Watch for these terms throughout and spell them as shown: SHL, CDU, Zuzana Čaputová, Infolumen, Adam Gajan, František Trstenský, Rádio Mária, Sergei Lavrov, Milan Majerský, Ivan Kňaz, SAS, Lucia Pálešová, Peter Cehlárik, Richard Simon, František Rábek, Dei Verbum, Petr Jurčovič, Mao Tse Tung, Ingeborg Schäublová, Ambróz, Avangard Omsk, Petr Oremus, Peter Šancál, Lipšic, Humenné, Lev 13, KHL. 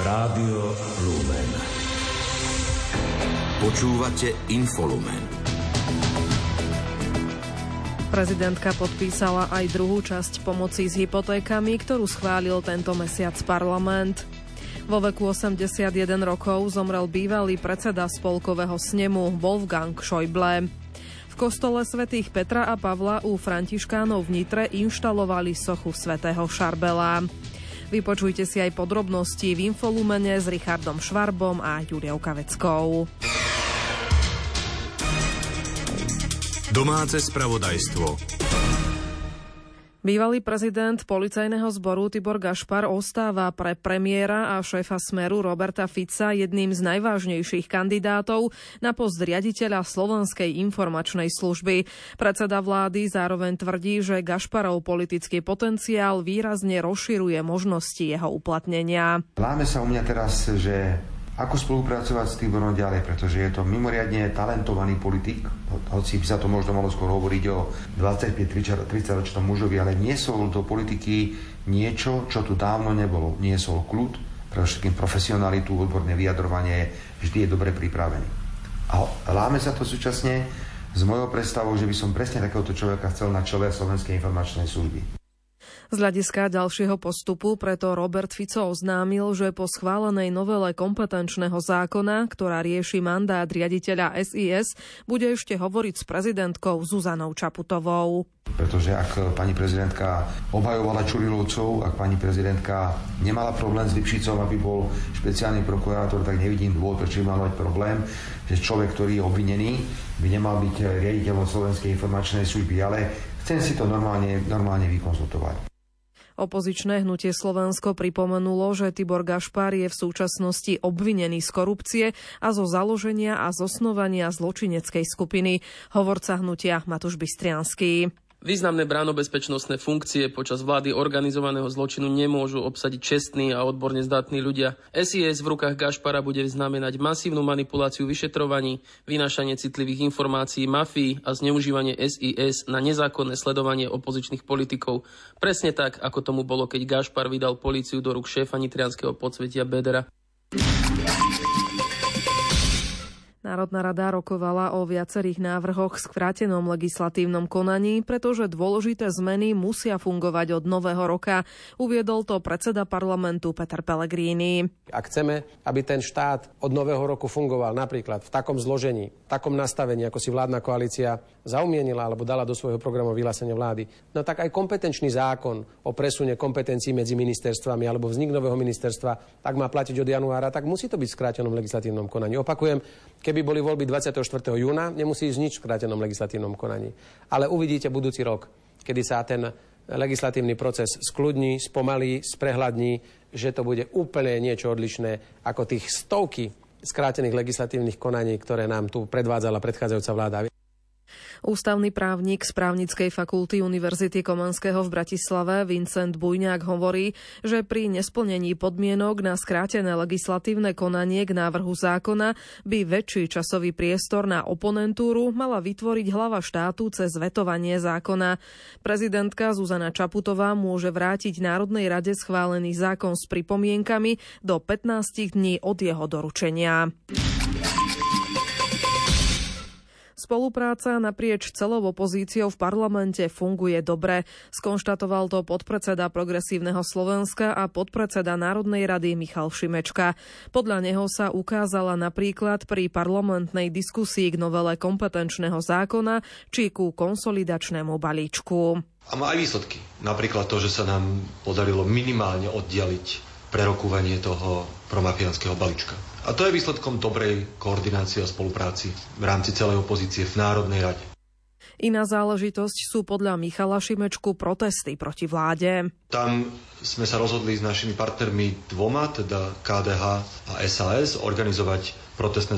Rádio Lumen. Počúvate Infolumen. Prezidentka podpísala aj druhú časť pomoci s hypotékami, ktorú schválil tento mesiac parlament. Vo veku 81 rokov zomrel bývalý predseda Spolkového snemu Wolfgang Schäuble. V kostole svätých Petra a Pavla u františkánov v Nitre inštalovali sochu svätého Šarbela. Vypočujte si aj podrobnosti v Infolumene s Richardom Švarbom a Júliou Kaveckou. Domáce spravodajstvo. Bývalý prezident policajného zboru Tibor Gašpar ostáva pre premiéra a šéfa Smeru Roberta Fica jedným z najvážnejších kandidátov na post riaditeľa Slovenskej informačnej služby. Predseda vlády zároveň tvrdí, že Gašparov politický potenciál výrazne rozširuje možnosti jeho uplatnenia. Láme sa u mňa teraz, že ako spolupracovať s Tiborom ďalej, pretože je to mimoriadne talentovaný politik, hoci by sa to možno malo skôr hovoriť o 25-30-ročnom mužovi, ale niesol do politiky niečo, čo tu dávno nebolo. Niesol kľud, pre všetkým profesionalitu, odborné vyjadrovanie, vždy je dobre pripravený. A láme sa to súčasne s mojou predstavou, že by som presne takéhoto človeka chcel na čele Slovenskej informačnej služby. Z hľadiska ďalšieho postupu preto Robert Fico oznámil, že po schválenej novele kompetenčného zákona, ktorá rieši mandát riaditeľa SIS, bude ešte hovoriť s prezidentkou Zuzanou Čaputovou. Pretože ak pani prezidentka obhajovala Čurilovcov, ak pani prezidentka nemala problém s Lipšicom, aby bol špeciálny prokurátor, tak nevidím dôvod, prečo by mal mať problém, že človek, ktorý je obvinený, by nemal byť riaditeľom Slovenskej informačnej služby, ale chcem si to normálne vykonzultovať. Opozičné hnutie Slovensko pripomenulo, že Tibor Gašpar je v súčasnosti obvinený z korupcie a zo založenia a zosnovania zločineckej skupiny. Hovorca hnutia Matúš Bystrianský. Významné bránobezpečnostné funkcie počas vlády organizovaného zločinu nemôžu obsadiť čestní a odborne zdatní ľudia. SIS v rukách Gašpara bude znamenať masívnu manipuláciu vyšetrovaní, vynášanie citlivých informácií mafii a zneužívanie SIS na nezákonné sledovanie opozičných politikov. Presne tak, ako tomu bolo, keď Gašpar vydal políciu do rúk šéfa nitrianskeho podsvetia Bedera. Národná rada rokovala o viacerých návrhoch v skrátenom legislatívnom konaní, pretože dôležité zmeny musia fungovať od nového roka. Uviedol to predseda parlamentu Peter Pellegrini. Ak chceme, aby ten štát od nového roku fungoval napríklad v takom zložení, v takom nastavení, ako si vládna koalícia zaumienila alebo dala do svojho programu vyhlásenia vlády, no tak aj kompetenčný zákon o presune kompetencií medzi ministerstvami alebo vznik nového ministerstva, tak má platiť od januára, tak musí to byť v skrátenom legislatívnom konaní. Opakujem, keby boli voľby 24. júna, nemusí ísť nič v skrátenom legislatívnom konaní. Ale uvidíte budúci rok, kedy sa ten legislatívny proces skľudní, spomalí, sprehľadní, že to bude úplne niečo odlišné ako tých stovky skrátených legislatívnych konaní, ktoré nám tu predvádzala predchádzajúca vláda. Ústavný právnik z právnickej fakulty Univerzity Komenského v Bratislave Vincent Bujňák hovorí, že pri nesplnení podmienok na skrátené legislatívne konanie k návrhu zákona by väčší časový priestor na oponentúru mala vytvoriť hlava štátu cez vetovanie zákona. Prezidentka Zuzana Čaputová môže vrátiť Národnej rade schválený zákon s pripomienkami do 15 dní od jeho doručenia. Spolupráca naprieč celou opozíciou v parlamente funguje dobre. Skonštatoval to podpredseda Progresívneho Slovenska a podpredseda Národnej rady Michal Šimečka. Podľa neho sa ukázala napríklad pri parlamentnej diskusii k novele kompetenčného zákona či ku konsolidačnému balíčku. A má aj výsledky. Napríklad to, že sa nám podarilo minimálne oddialiť prerokovanie toho promafiánskeho balíčka. A to je výsledkom dobrej koordinácie a spolupráci v rámci celej opozície v Národnej rade. Iná záležitosť sú podľa Michala Šimečku protesty proti vláde. Tam sme sa rozhodli s našimi partnermi dvoma, teda KDH a SAS, organizovať protestné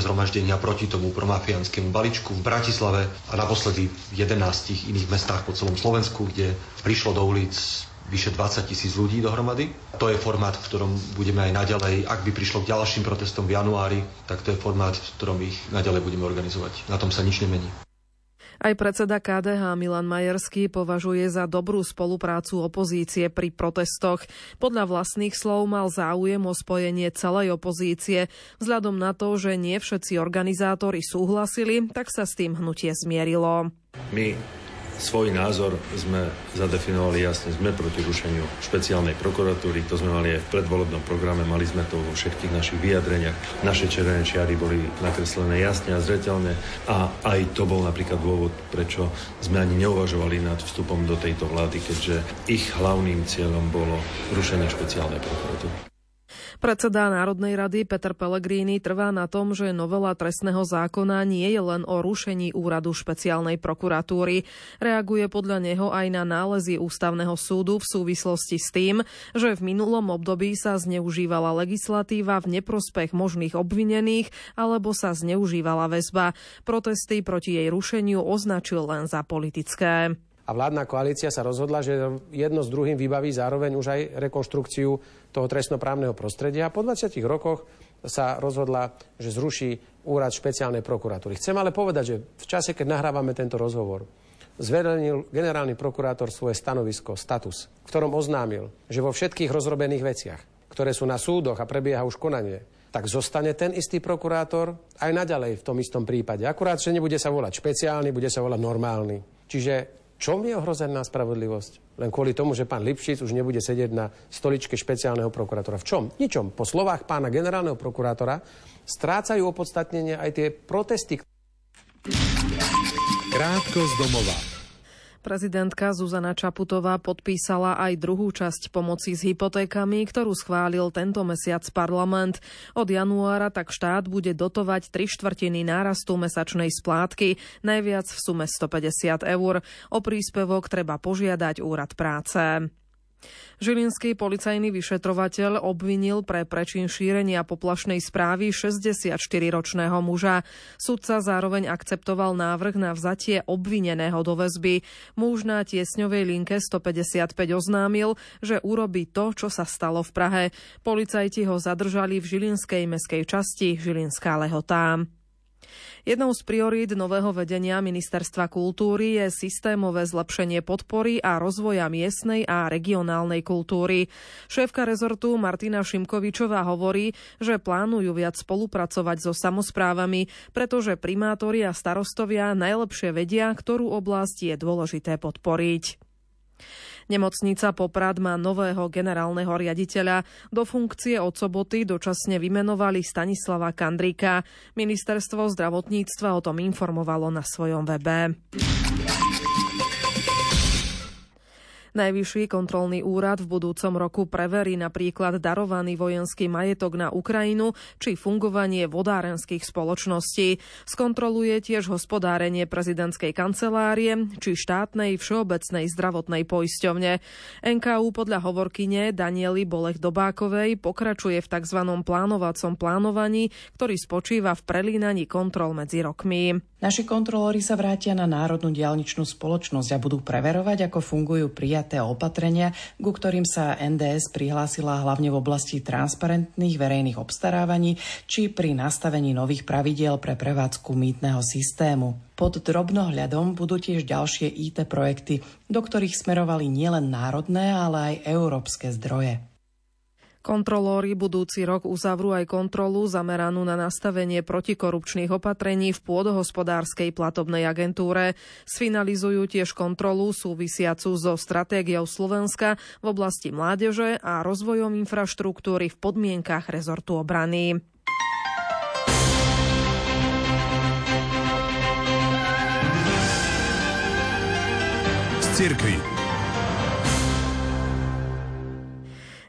zhromaždenia proti tomu promafiánskému balíčku v Bratislave a naposledy v 11 iných mestách po celom Slovensku, kde prišlo do ulic vyše 20,000 ľudí dohromady. To je formát, v ktorom budeme aj naďalej, ak by prišlo k ďalším protestom v januári, tak to je formát, v ktorom ich naďalej budeme organizovať. Na tom sa nič nemení. Aj predseda KDH Milan Majerský považuje za dobrú spoluprácu opozície pri protestoch. Podľa vlastných slov mal záujem o spojenie celej opozície. Vzhľadom na to, že nie všetci organizátori súhlasili, tak sa s tým hnutie zmierilo. My svoj názor sme zadefinovali jasne. Sme proti rušeniu špeciálnej prokuratúry, to sme mali aj v predvolebnom programe, mali sme to vo všetkých našich vyjadreniach. Naše červené čiary boli nakreslené jasne a zreteľne a aj to bol napríklad dôvod, prečo sme ani neuvažovali nad vstupom do tejto vlády, keďže ich hlavným cieľom bolo rušenie špeciálnej prokuratúry. Predseda Národnej rady Peter Pellegrini trvá na tom, že novela trestného zákona nie je len o rušení úradu špeciálnej prokuratúry. Reaguje podľa neho aj na nálezy ústavného súdu v súvislosti s tým, že v minulom období sa zneužívala legislatíva v neprospech možných obvinených alebo sa zneužívala väzba. Protesty proti jej rušeniu označil len za politické. A vládna koalícia sa rozhodla, že jedno s druhým vybaví zároveň už aj rekonštrukciu toho trestnoprávneho prostredia. A po 20 rokoch sa rozhodla, že zruší úrad špeciálnej prokuratúry. Chcem ale povedať, že v čase, keď nahrávame tento rozhovor, zverejnil generálny prokurátor svoje stanovisko, status, v ktorom oznámil, že vo všetkých rozrobených veciach, ktoré sú na súdoch a prebieha už konanie, tak zostane ten istý prokurátor aj naďalej v tom istom prípade. Akurát, že nebude sa volať špeciálny, bude sa volať normálny. Čiže čom je ohrozená spravodlivosť? Len kvôli tomu, že pán Lipšic už nebude sedieť na stoličke špeciálneho prokurátora. V čom? Ničom. Po slovách pána generálneho prokurátora strácajú opodstatnenie aj tie protesty. Krátko z domova. Prezidentka Zuzana Čaputová podpísala aj druhú časť pomoci s hypotékami, ktorú schválil tento mesiac parlament. Od januára tak štát bude dotovať 3/4 nárastu mesačnej splátky, najviac v sume 150 eur. O príspevok treba požiadať úrad práce. Žilinský policajný vyšetrovateľ obvinil pre prečin šírenia poplašnej správy 64-ročného muža. Sudca zároveň akceptoval návrh na vzatie obvineného do väzby. Muž na tiesňovej linke 155 oznámil, že urobí to, čo sa stalo v Prahe. Policajti ho zadržali v žilinskej mestskej časti Žilinská Lehotá. Jednou z priorít nového vedenia Ministerstva kultúry je systémové zlepšenie podpory a rozvoja miestnej a regionálnej kultúry. Šéfka rezortu Martina Šimkovičová hovorí, že plánujú viac spolupracovať so samosprávami, pretože primátori a starostovia najlepšie vedia, ktorú oblasť je dôležité podporiť. Nemocnica Poprad má nového generálneho riaditeľa. Do funkcie od soboty dočasne vymenovali Stanislava Kandrika. Ministerstvo zdravotníctva o tom informovalo na svojom webe. Najvyšší kontrolný úrad v budúcom roku preverí napríklad darovaný vojenský majetok na Ukrajinu či fungovanie vodárenských spoločností. Skontroluje tiež hospodárenie prezidentskej kancelárie či štátnej všeobecnej zdravotnej poisťovne. NKÚ podľa hovorkyne Daniely Bolech-Dobákovej pokračuje v tzv. Plánovacom plánovaní, ktorý spočíva v prelínaní kontrol medzi rokmi. Naši kontrolóri sa vrátia na Národnú diaľničnú spoločnosť a budú preverovať, ako fungujú prijaté opatrenia, ku ktorým sa NDS prihlásila hlavne v oblasti transparentných verejných obstarávaní či pri nastavení nových pravidiel pre prevádzku mýtneho systému. Pod drobnohľadom budú tiež ďalšie IT projekty, do ktorých smerovali nielen národné, ale aj európske zdroje. Kontrolóri budúci rok uzavrú aj kontrolu zameranú na nastavenie protikorupčných opatrení v pôdohospodárskej platobnej agentúre. Sfinalizujú tiež kontrolu súvisiacu so stratégiou Slovenska v oblasti mládeže a rozvojom infraštruktúry v podmienkach rezortu obrany. Z cirkvi.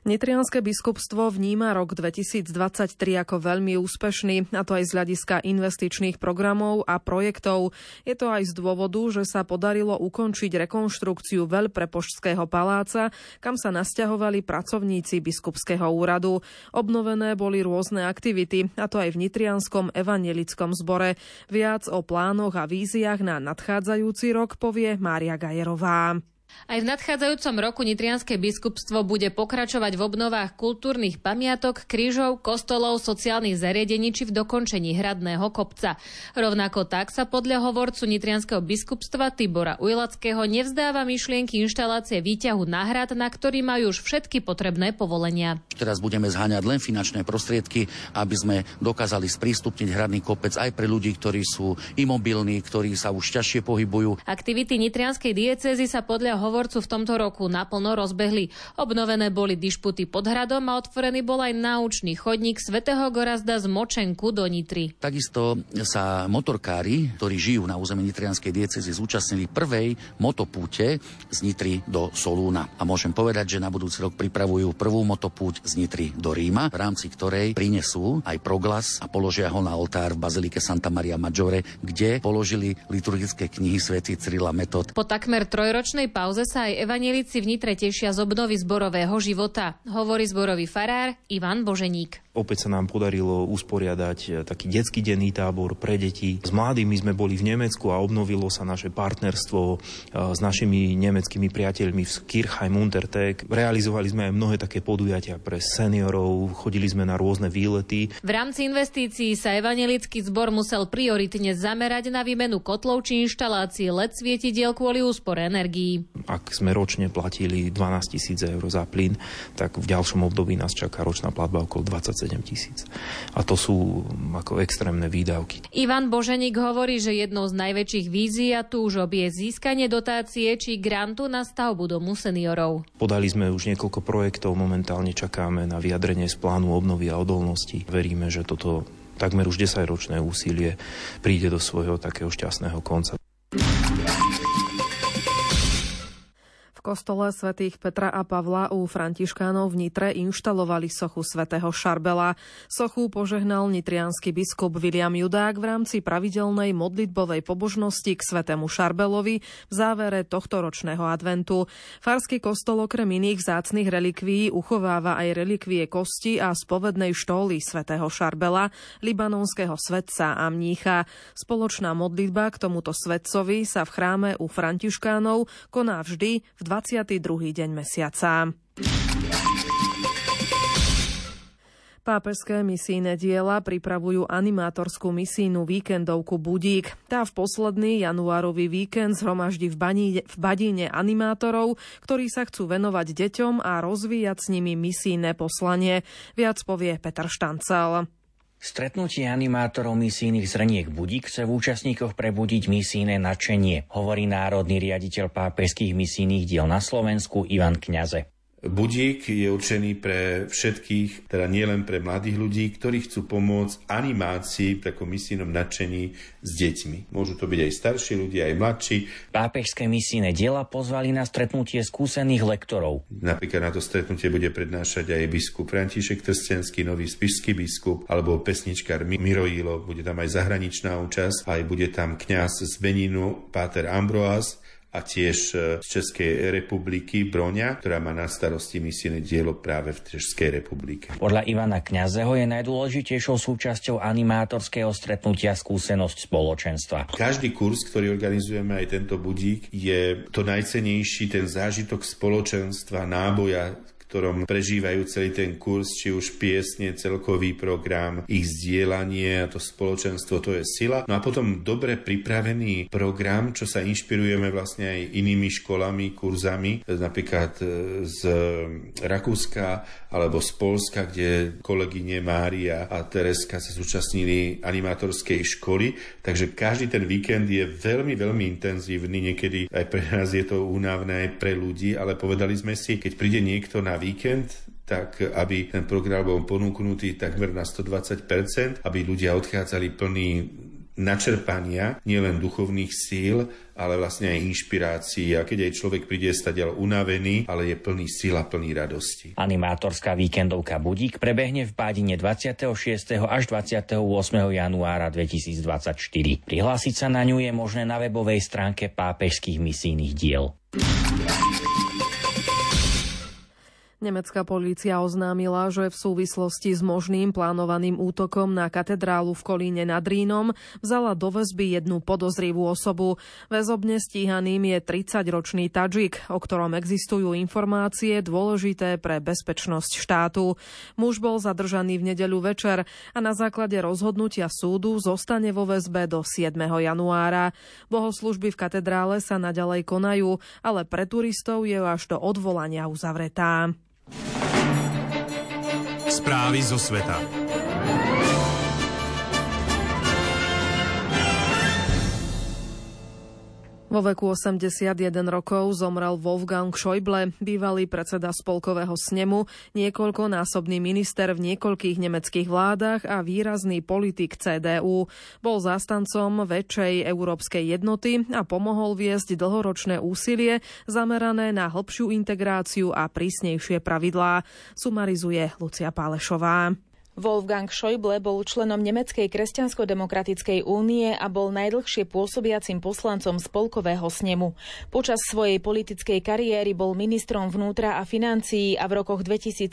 Nitrianske biskupstvo vníma rok 2023 ako veľmi úspešný, a to aj z hľadiska investičných programov a projektov. Je to aj z dôvodu, že sa podarilo ukončiť rekonštrukciu Veľprepoštského paláca, kam sa nasťahovali pracovníci biskupského úradu. Obnovené boli rôzne aktivity, a to aj v nitrianskom evanjelickom zbore. Viac o plánoch a víziách na nadchádzajúci rok povie Mária Gajerová. Aj v nadchádzajúcom roku nitrianske biskupstvo bude pokračovať v obnovách kultúrnych pamiatok, krížov, kostolov, sociálnych zariadení či v dokončení hradného kopca. Rovnako tak sa podľa hovorcu nitrianskeho biskupstva Tibora Ujlackého nevzdáva myšlienky inštalácie výťahu na hrad, na ktorý majú už všetky potrebné povolenia. Teraz budeme zháňať len finančné prostriedky, aby sme dokázali sprístupniť hradný kopec aj pre ľudí, ktorí sú imobilní, ktorí sa už ťažšie pohybujú. Aktivity nitrianskej diecézy sa podľa hovorcu v tomto roku naplno rozbehli. Obnovené boli dišputy pod hradom a otvorený bol aj náučný chodník svätého Gorazda z Močenku do Nitry. Takisto sa motorkári, ktorí žijú na území nitrianskej diecézy, zúčastnili prvej motopúte z Nitry do Solúna. A môžem povedať, že na budúci rok pripravujú prvú motopúť z Nitry do Ríma, v rámci ktorej prinesú aj proglas a položia ho na oltár v bazilike Santa Maria Maggiore, kde položili liturgické knihy svätých Cyrila Metod. Po takmer trojročnej pauze sa aj evanjelici v Nitre tešia z obnovy zborového života, hovorí zborový farár Ivan Boženík. Opäť sa nám podarilo usporiadať taký detský denný tábor pre deti. S mladými sme boli v Nemecku a obnovilo sa naše partnerstvo s našimi nemeckými priateľmi v Kirchheim unter Teck. Realizovali sme aj mnohé také podujatia pre seniorov, chodili sme na rôzne výlety. V rámci investícií sa evanjelický zbor musel prioritne zamerať na výmenu kotlov či inštalácií LED svietidiel kvôli úspore energií. Ak sme ročne platili 12 000 eur za plyn, tak v ďalšom období nás čaká ročná platba okolo 27 000. A to sú ako extrémne výdavky. Ivan Boženík hovorí, že jednou z najväčších vízií a túžob je získanie dotácie či grantu na stavbu domu seniorov. Podali sme už niekoľko projektov, momentálne čakáme na vyjadrenie z plánu obnovy a odolnosti. Veríme, že toto takmer už 10-ročné úsilie príde do svojho takého šťastného konca. V kostole svätých Petra a Pavla u Františkánov v Nitre inštalovali sochu svätého Šarbela. Sochu požehnal nitriansky biskup William Judák v rámci pravidelnej modlitbovej pobožnosti k svätému Šarbelovi v závere tohto ročného adventu. Farský kostol okrem iných vzácnych relikvií uchováva aj relikvie kosti a spovednej štóly svätého Šarbela, libanonského svätca a mnícha. Spoločná modlitba k tomuto svätcovi sa v chráme u Františkánov koná vždy v 22. deň mesiaca. Pápežské misijné diela pripravujú animátorskú misijnú víkendovku Budík. Tá v posledný januárový víkend zhromaždí v Badíne animátorov, ktorí sa chcú venovať deťom a rozvíjať s nimi misijné poslanie. Viac povie Peter Šancál. Stretnutie animátorov misijných zrniek Budík chce v účastníkoch prebudiť misijné nadšenie, hovorí národný riaditeľ pápežských misijných diel na Slovensku Ivan Kňaze. Budík je určený pre všetkých, teda nielen pre mladých ľudí, ktorí chcú pomôcť animácii v takom misijnom nadšení s deťmi. Môžu to byť aj starší ľudia, aj mladší. Pápežské misijné diela pozvali na stretnutie skúsených lektorov. Napríklad na to stretnutie bude prednášať aj biskup František Trstenský, nový spišský biskup, alebo pesničkár Mirojilo. Bude tam aj zahraničná účasť, aj bude tam kňaz z Benínu, páter Ambróz, a tiež z Českej republiky Broňa, ktorá má na starosti misijné dielo práve v Českej republike. Podľa Ivana Kňazeho je najdôležitejšou súčasťou animátorského stretnutia skúsenosť spoločenstva. Každý kurz, ktorý organizujeme, aj tento Budík, je to najcennejší, ten zážitok spoločenstva, náboja, v ktorom prežívajú celý ten kurz, či už piesne, celkový program, ich zdieľanie a to spoločenstvo, to je sila. No a potom dobre pripravený program, čo sa inšpirujeme vlastne aj inými školami, kurzami, napríklad z Rakúska alebo z Polska, kde kolegyne Mária a Tereska sa zúčastnili animátorskej školy. Takže každý ten víkend je veľmi, veľmi intenzívny. Niekedy aj pre nás je to únavné, aj pre ľudí, ale povedali sme si, keď príde niekto na víkend, tak aby ten program bol ponúknutý takmer na 120%, aby ľudia odchádzali plní načerpania, nielen duchovných síl, ale vlastne aj inšpirácií. A keď aj človek príde stadiaľ unavený, ale je plný síl a plný radosti. Animátorská víkendovka Budík prebehne v Bádine 26. až 28. januára 2024. Prihlásiť sa na ňu je možné na webovej stránke pápežských misijných diel. Nemecká polícia oznámila, že v súvislosti s možným plánovaným útokom na katedrálu v Kolíne nad Rínom vzala do väzby jednu podozrivú osobu. Väzobne stíhaným je 30-ročný Tadžik, o ktorom existujú informácie dôležité pre bezpečnosť štátu. Muž bol zadržaný v nedeľu večer a na základe rozhodnutia súdu zostane vo väzbe do 7. januára. Bohoslužby v katedrále sa naďalej konajú, ale pre turistov je až do odvolania uzavretá. Správy zo sveta. Vo veku 81 rokov zomrel Wolfgang Schäuble, bývalý predseda spolkového snemu, niekoľkonásobný minister v niekoľkých nemeckých vládach a výrazný politik CDU. Bol zástancom väčšej európskej jednoty a pomohol viesť dlhoročné úsilie zamerané na hlbšiu integráciu a prísnejšie pravidlá, sumarizuje Lucia Pálešová. Wolfgang Schäuble bol členom Nemeckej kresťansko-demokratickej únie a bol najdlhšie pôsobiacim poslancom spolkového snemu. Počas svojej politickej kariéry bol ministrom vnútra a financií a v rokoch 2017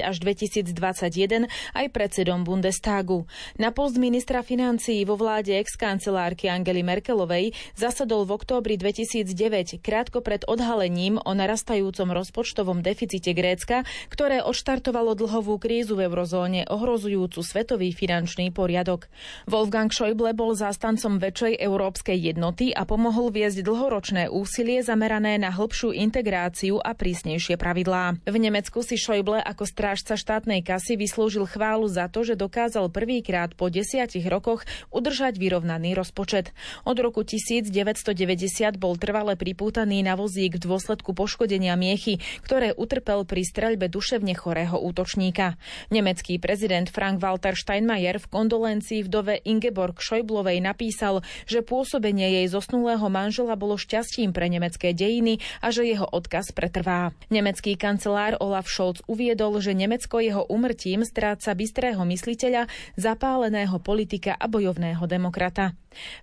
až 2021 aj predsedom Bundestagu. Na post ministra financií vo vláde ex-kancelárky Angely Merkelovej zasadol v októbri 2009, krátko pred odhalením o narastajúcom rozpočtovom deficite Grécka, ktoré odštartovalo dlhovú krízu v eurozóne ohrozujúcu svetový finančný poriadok. Wolfgang Schäuble bol zástancom väčšej európskej jednoty a pomohol viesť dlhoročné úsilie zamerané na hĺbšiu integráciu a prísnejšie pravidlá. V Nemecku si Schäuble ako strážca štátnej kasy vyslúžil chválu za to, že dokázal prvýkrát po 10 rokoch udržať vyrovnaný rozpočet. Od roku 1990 bol trvale pripútaný na vozík v dôsledku poškodenia miechy, ktoré utrpel pri streľbe duševne chorého útočníka. Nemecký prezident Frank-Walter Steinmeier v kondolencii vdove Ingeborg Schäublovej napísal, že pôsobenie jej zosnulého manžela bolo šťastím pre nemecké dejiny a že jeho odkaz pretrvá. Nemecký kancelár Olaf Scholz uviedol, že Nemecko jeho úmrtím stráca bystrého mysliteľa, zapáleného politika a bojovného demokrata.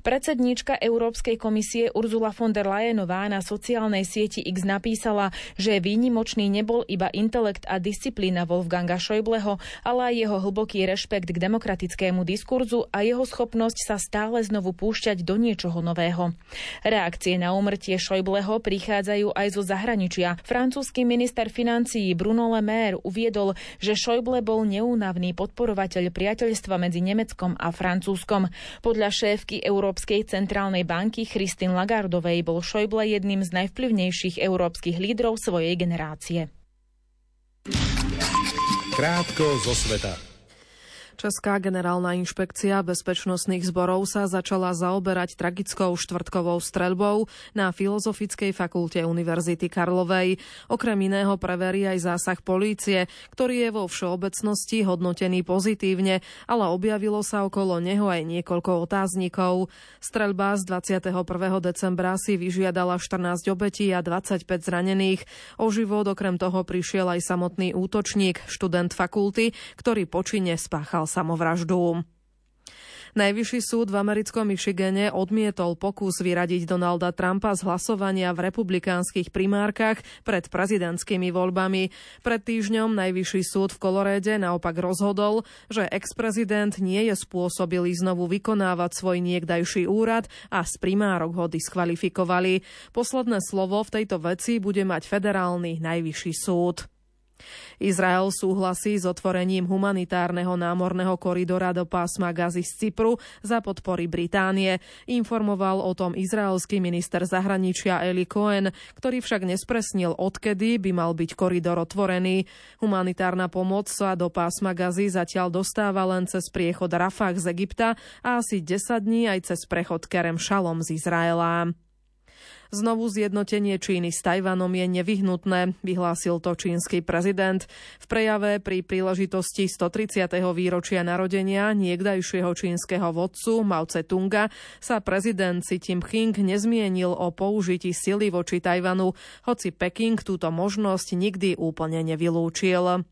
Predsedníčka Európskej komisie Ursula von der Leyenová na sociálnej sieti X napísala, že výnimočný nebol iba intelekt a disciplína Wolfganga Schäubleho, ale aj jeho hlboký rešpekt k demokratickému diskurzu a jeho schopnosť sa stále znovu púšťať do niečoho nového. Reakcie na úmrtie Schäubleho prichádzajú aj zo zahraničia. Francúzsky minister financií Bruno Le Maire uviedol, že Schäuble bol neúnavný podporovateľ priateľstva medzi Nemeckom a Francúzskom. Podľa šéfky Európskej centrálnej banky Christine Lagardovej bol Schäuble jedným z najvplyvnejších európskych lídrov svojej generácie. Krátko zo sveta. Česká generálna inšpekcia bezpečnostných zborov sa začala zaoberať tragickou štvrtkovou streľbou na Filozofickej fakulte Univerzity Karlovej. Okrem iného preverí aj zásah polície, ktorý je vo všeobecnosti hodnotený pozitívne, ale objavilo sa okolo neho aj niekoľko otáznikov. Streľba z 21. decembra si vyžiadala 14 obetí a 25 zranených. O život okrem toho prišiel aj samotný útočník, študent fakulty, ktorý po čine spáchal samovraždu. Najvyšší súd v americkom Michigane odmietol pokus vyradiť Donalda Trumpa z hlasovania v republikánskych primárkach pred prezidentskými voľbami. Pred týždňom Najvyšší súd v Koloréde naopak rozhodol, že ex-prezident nie je spôsobilý znovu vykonávať svoj niekdajší úrad a z primárok ho diskvalifikovali. Posledné slovo v tejto veci bude mať federálny Najvyšší súd. Izrael súhlasí s otvorením humanitárneho námorného koridora do pásma Gazy z Cypru za podpory Británie. Informoval o tom izraelský minister zahraničia Eli Cohen, ktorý však nespresnil, odkedy by mal byť koridor otvorený. Humanitárna pomoc sa do pásma Gazy zatiaľ dostáva len cez priechod Rafah z Egypta a asi 10 dní aj cez prechod Kerem Šalom z Izraela. Znovu zjednotenie Číny s Tajvanom je nevyhnutné, vyhlásil to čínsky prezident. V prejave pri príležitosti 130. výročia narodenia niekdajšieho čínskeho vodcu Mao Tse Tunga sa prezident Xi Jinping nezmienil o použití sily voči Tajvanu, hoci Peking túto možnosť nikdy úplne nevylúčil.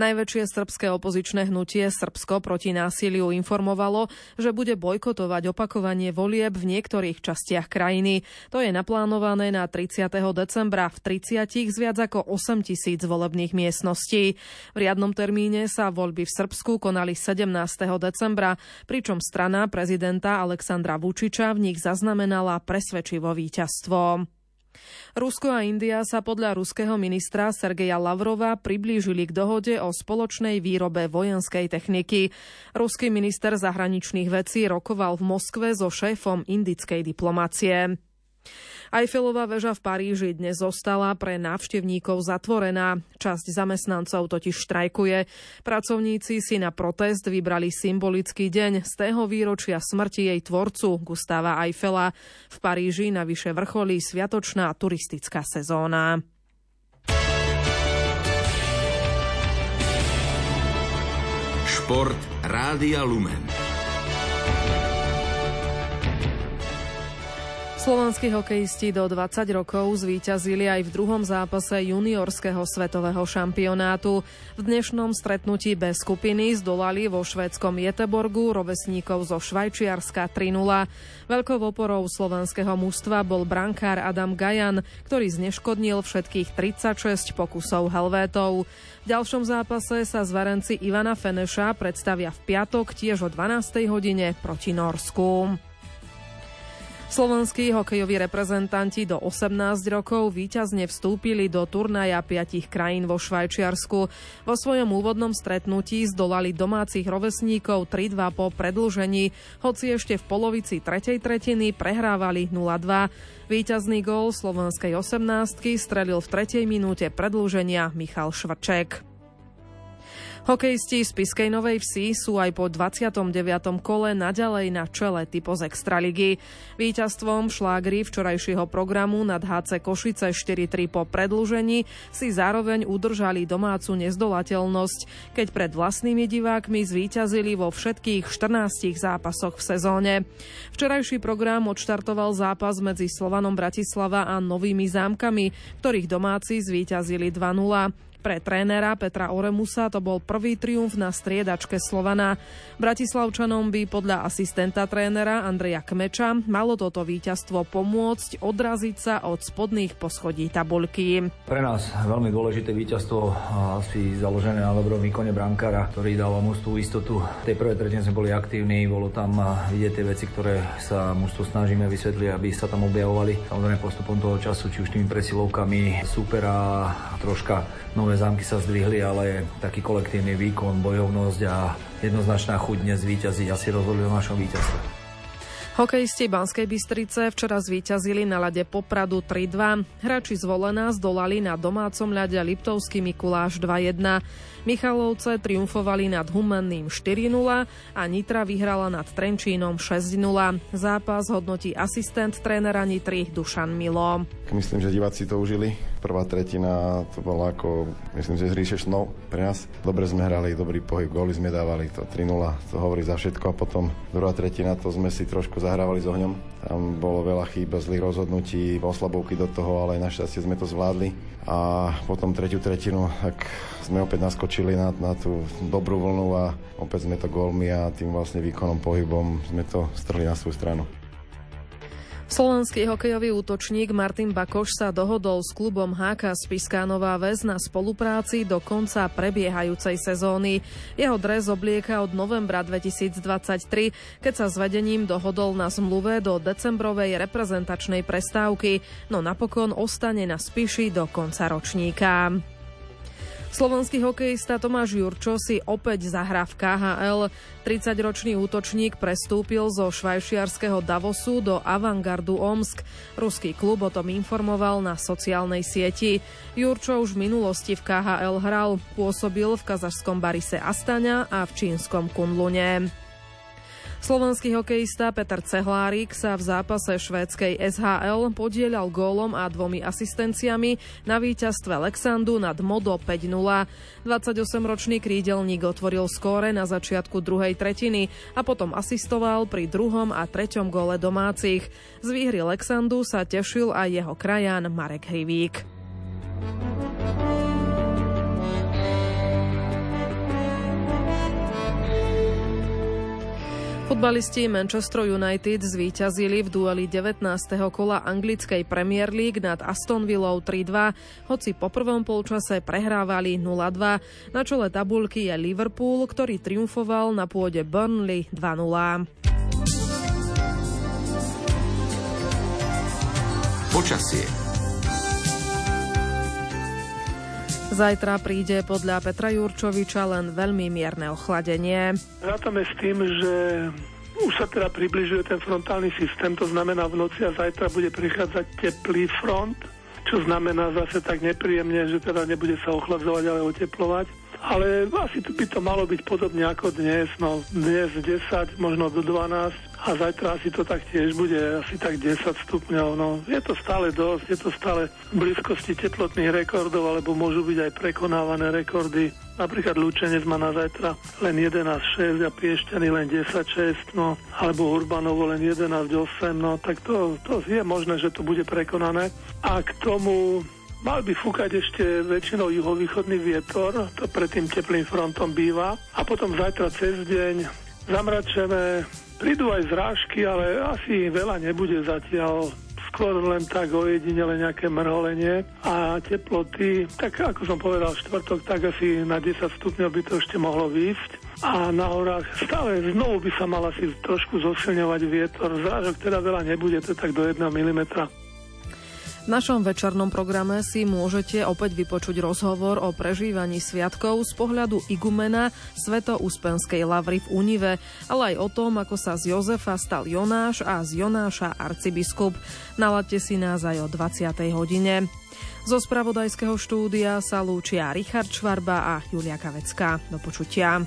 Najväčšie srbské opozičné hnutie Srbsko proti násiliu informovalo, že bude bojkotovať opakovanie volieb v niektorých častiach krajiny. To je naplánované na 30. decembra v 30 z viac ako 8 000 volebných miestností. V riadnom termíne sa voľby v Srbsku konali 17. decembra, pričom strana prezidenta Aleksandra Vučiča v nich zaznamenala presvedčivo víťazstvo. Rusko a India sa podľa ruského ministra Sergeja Lavrova priblížili k dohode o spoločnej výrobe vojenskej techniky. Ruský minister zahraničných vecí rokoval v Moskve so šéfom indickej diplomacie. Eiffelova väža v Paríži dnes zostala pre návštevníkov zatvorená. Časť zamestnancov totiž štrajkuje. Pracovníci si na protest vybrali symbolický deň z tého výročia smrti jej tvorcu Gustáva Eiffela. V Paríži navyše vrcholí sviatočná turistická sezóna. Šport Rádia Lumen. Slovenskí hokejisti do 20 rokov zvíťazili aj v druhom zápase juniorského svetového šampionátu. V dnešnom stretnutí B skupiny zdolali vo švédskom Göteborgu rovesníkov zo Švajčiarska 3-0. Veľkou oporou slovenského mužstva bol brankár Adam Gajan, ktorý zneškodnil všetkých 36 pokusov Helvétov. V ďalšom zápase sa zverenci Ivana Feneša predstavia v piatok tiež o 12. hodine proti Norsku. Slovenskí hokejoví reprezentanti do 18 rokov víťazne vstúpili do turnaja 5 krajín vo Švajčiarsku. Vo svojom úvodnom stretnutí zdolali domácich rovesníkov 3-2 po predĺžení, hoci ešte v polovici tretej tretiny prehrávali 0-2. Víťazný gól slovenskej 18-ky strelil v 3. minúte predĺženia Michal Švrček. Hokejisti z Spišskej Novej Vsi sú aj po 29. kole naďalej na čele typoz extraligy. Víťazstvom šlágri včorajšieho programu nad HC Košice 4-3 po predĺžení si zároveň udržali domácu nezdolateľnosť, keď pred vlastnými divákmi zvíťazili vo všetkých 14 zápasoch v sezóne. Včorajší program odštartoval zápas medzi Slovanom Bratislava a Novými Zámkami, ktorých domáci zvíťazili 2-0. Pre trénera Petra Oremusa to bol prvý triumf na striedačke Slovana. Bratislavčanom by podľa asistenta trénera Andreja Kmeča malo toto víťazstvo pomôcť odraziť sa od spodných poschodí tabuľky. Pre nás veľmi dôležité víťazstvo, asi založené na dobrom výkone brankára, ktorý dáva mužstvu istotu. V tej prvej tretine sme boli aktívni, bolo tam vidieť tie veci, ktoré sa mužstvu snažíme vysvetliť, aby sa tam objavovali. Samozrejme postupom toho času, či už tými presilovkami supera, troška Nové Zámky sa zdvihli, ale taký kolektívny výkon, bojovnosť a jednoznačná chuť dnes zvíťaziť asi rozhodli o našom víťazstve. Hokejisti Banskej Bystrice včera zvíťazili na ľade Popradu 3-2. Hráči z Volena zdolali na domácom ľade Liptovský Mikuláš 2-1. Michalovce triumfovali nad Humenným 4-0 a Nitra vyhrala nad Trenčínom 6-0. Zápas hodnotí asistent trénera Nitry Dušan Milo. Myslím, že diváci to užili. Prvá tretina to bola ako, myslím, že z ríše snov pre nás. Dobre sme hrali, dobrý pohyb, góly sme dávali, to 3-0, to hovorí za všetko. A potom druhá tretina, to sme si trošku zahrávali s ohňom. Tam bolo veľa chýb, zlých rozhodnutí, oslabovky do toho, ale našťastie sme to zvládli. A potom tretiu tretinu, tak sme opäť naskočili na tú dobrú vlnu a opäť sme to gólmi a tým vlastne výkonom, pohybom sme to strhli na svoju stranu. Slovenský hokejový útočník Martin Bakoš sa dohodol s klubom HK Spišská Nová Ves na spolupráci do konca prebiehajúcej sezóny. Jeho dres oblieka od novembra 2023, keď sa s vedením dohodol na zmluve do decembrovej reprezentačnej prestávky, no napokon ostane na Spiši do konca ročníka. Slovenský hokejista Tomáš Jurčo si opäť zahrá v KHL. 30-ročný útočník prestúpil zo švajčiarskeho Davosu do Avangardu Omsk. Ruský klub o tom informoval na sociálnej sieti. Jurčo už v minulosti v KHL hral, pôsobil v kazašskom Barise Astana a v čínskom Kunlune. Slovenský hokejista Peter Cehlárik sa v zápase švédskej SHL podieľal gólom a 2 asistenciami na víťazstve Lexandu nad Modo 5-0. 28-ročný krídelník otvoril skóre na začiatku druhej tretiny a potom asistoval pri 2. a 3. góle domácich. Z výhry Lexandu sa tešil aj jeho krajan Marek Hrivík. Futbalisti Manchester United zvíťazili v dueli 19. kola anglickej Premier League nad Aston Villou 3-2, hoci po prvom polčase prehrávali 0-2. Na čele tabuľky je Liverpool, ktorý triumfoval na pôde Burnley 2-0. Počasie. Zajtra príde podľa Petra Jurčoviča len veľmi mierne ochladenie. Rátame s tým, že už sa teda približuje ten frontálny systém, to znamená v noci a zajtra bude prichádzať teplý front, čo znamená zase tak nepríjemne, že teda nebude sa ochladzovať, ale oteplovať. Ale asi by to malo byť podobne ako dnes, no dnes 10, možno do 12 a zajtra asi to tak tiež bude, asi tak 10 stupňov, no je to stále dosť, je to stále v blízkosti teplotných rekordov, alebo môžu byť aj prekonávané rekordy, napríklad Lučenec má na zajtra len 11,6 a Piešťany len 10,6, no alebo Urbanovo len 11,8, no tak to je možné, že to bude prekonané a k tomu mal by fúkať ešte väčšinou juhovýchodný vietor, to pred tým teplým frontom býva. A potom zajtra cez deň zamračené, prídu aj zrážky, ale asi veľa nebude zatiaľ. Skôr len tak ojedinele nejaké mrholenie a teploty, tak ako som povedal štvrtok, tak asi na 10 stupňov by to ešte mohlo výsť. A na horách stále znovu by sa mal asi trošku zosilňovať vietor. Zrážok teda veľa nebude, to tak do 1 mm. V našom večernom programe si môžete opäť vypočuť rozhovor o prežívaní sviatkov z pohľadu igumena Svätouspenskej lavry v Unive, ale aj o tom, ako sa z Jozefa stal Jonáš a z Jonáša arcibiskup. Nalaďte si nás aj o 20. hodine. Zo spravodajského štúdia sa lúčia Richard Švarba a Julia Kavecká. Do počutia.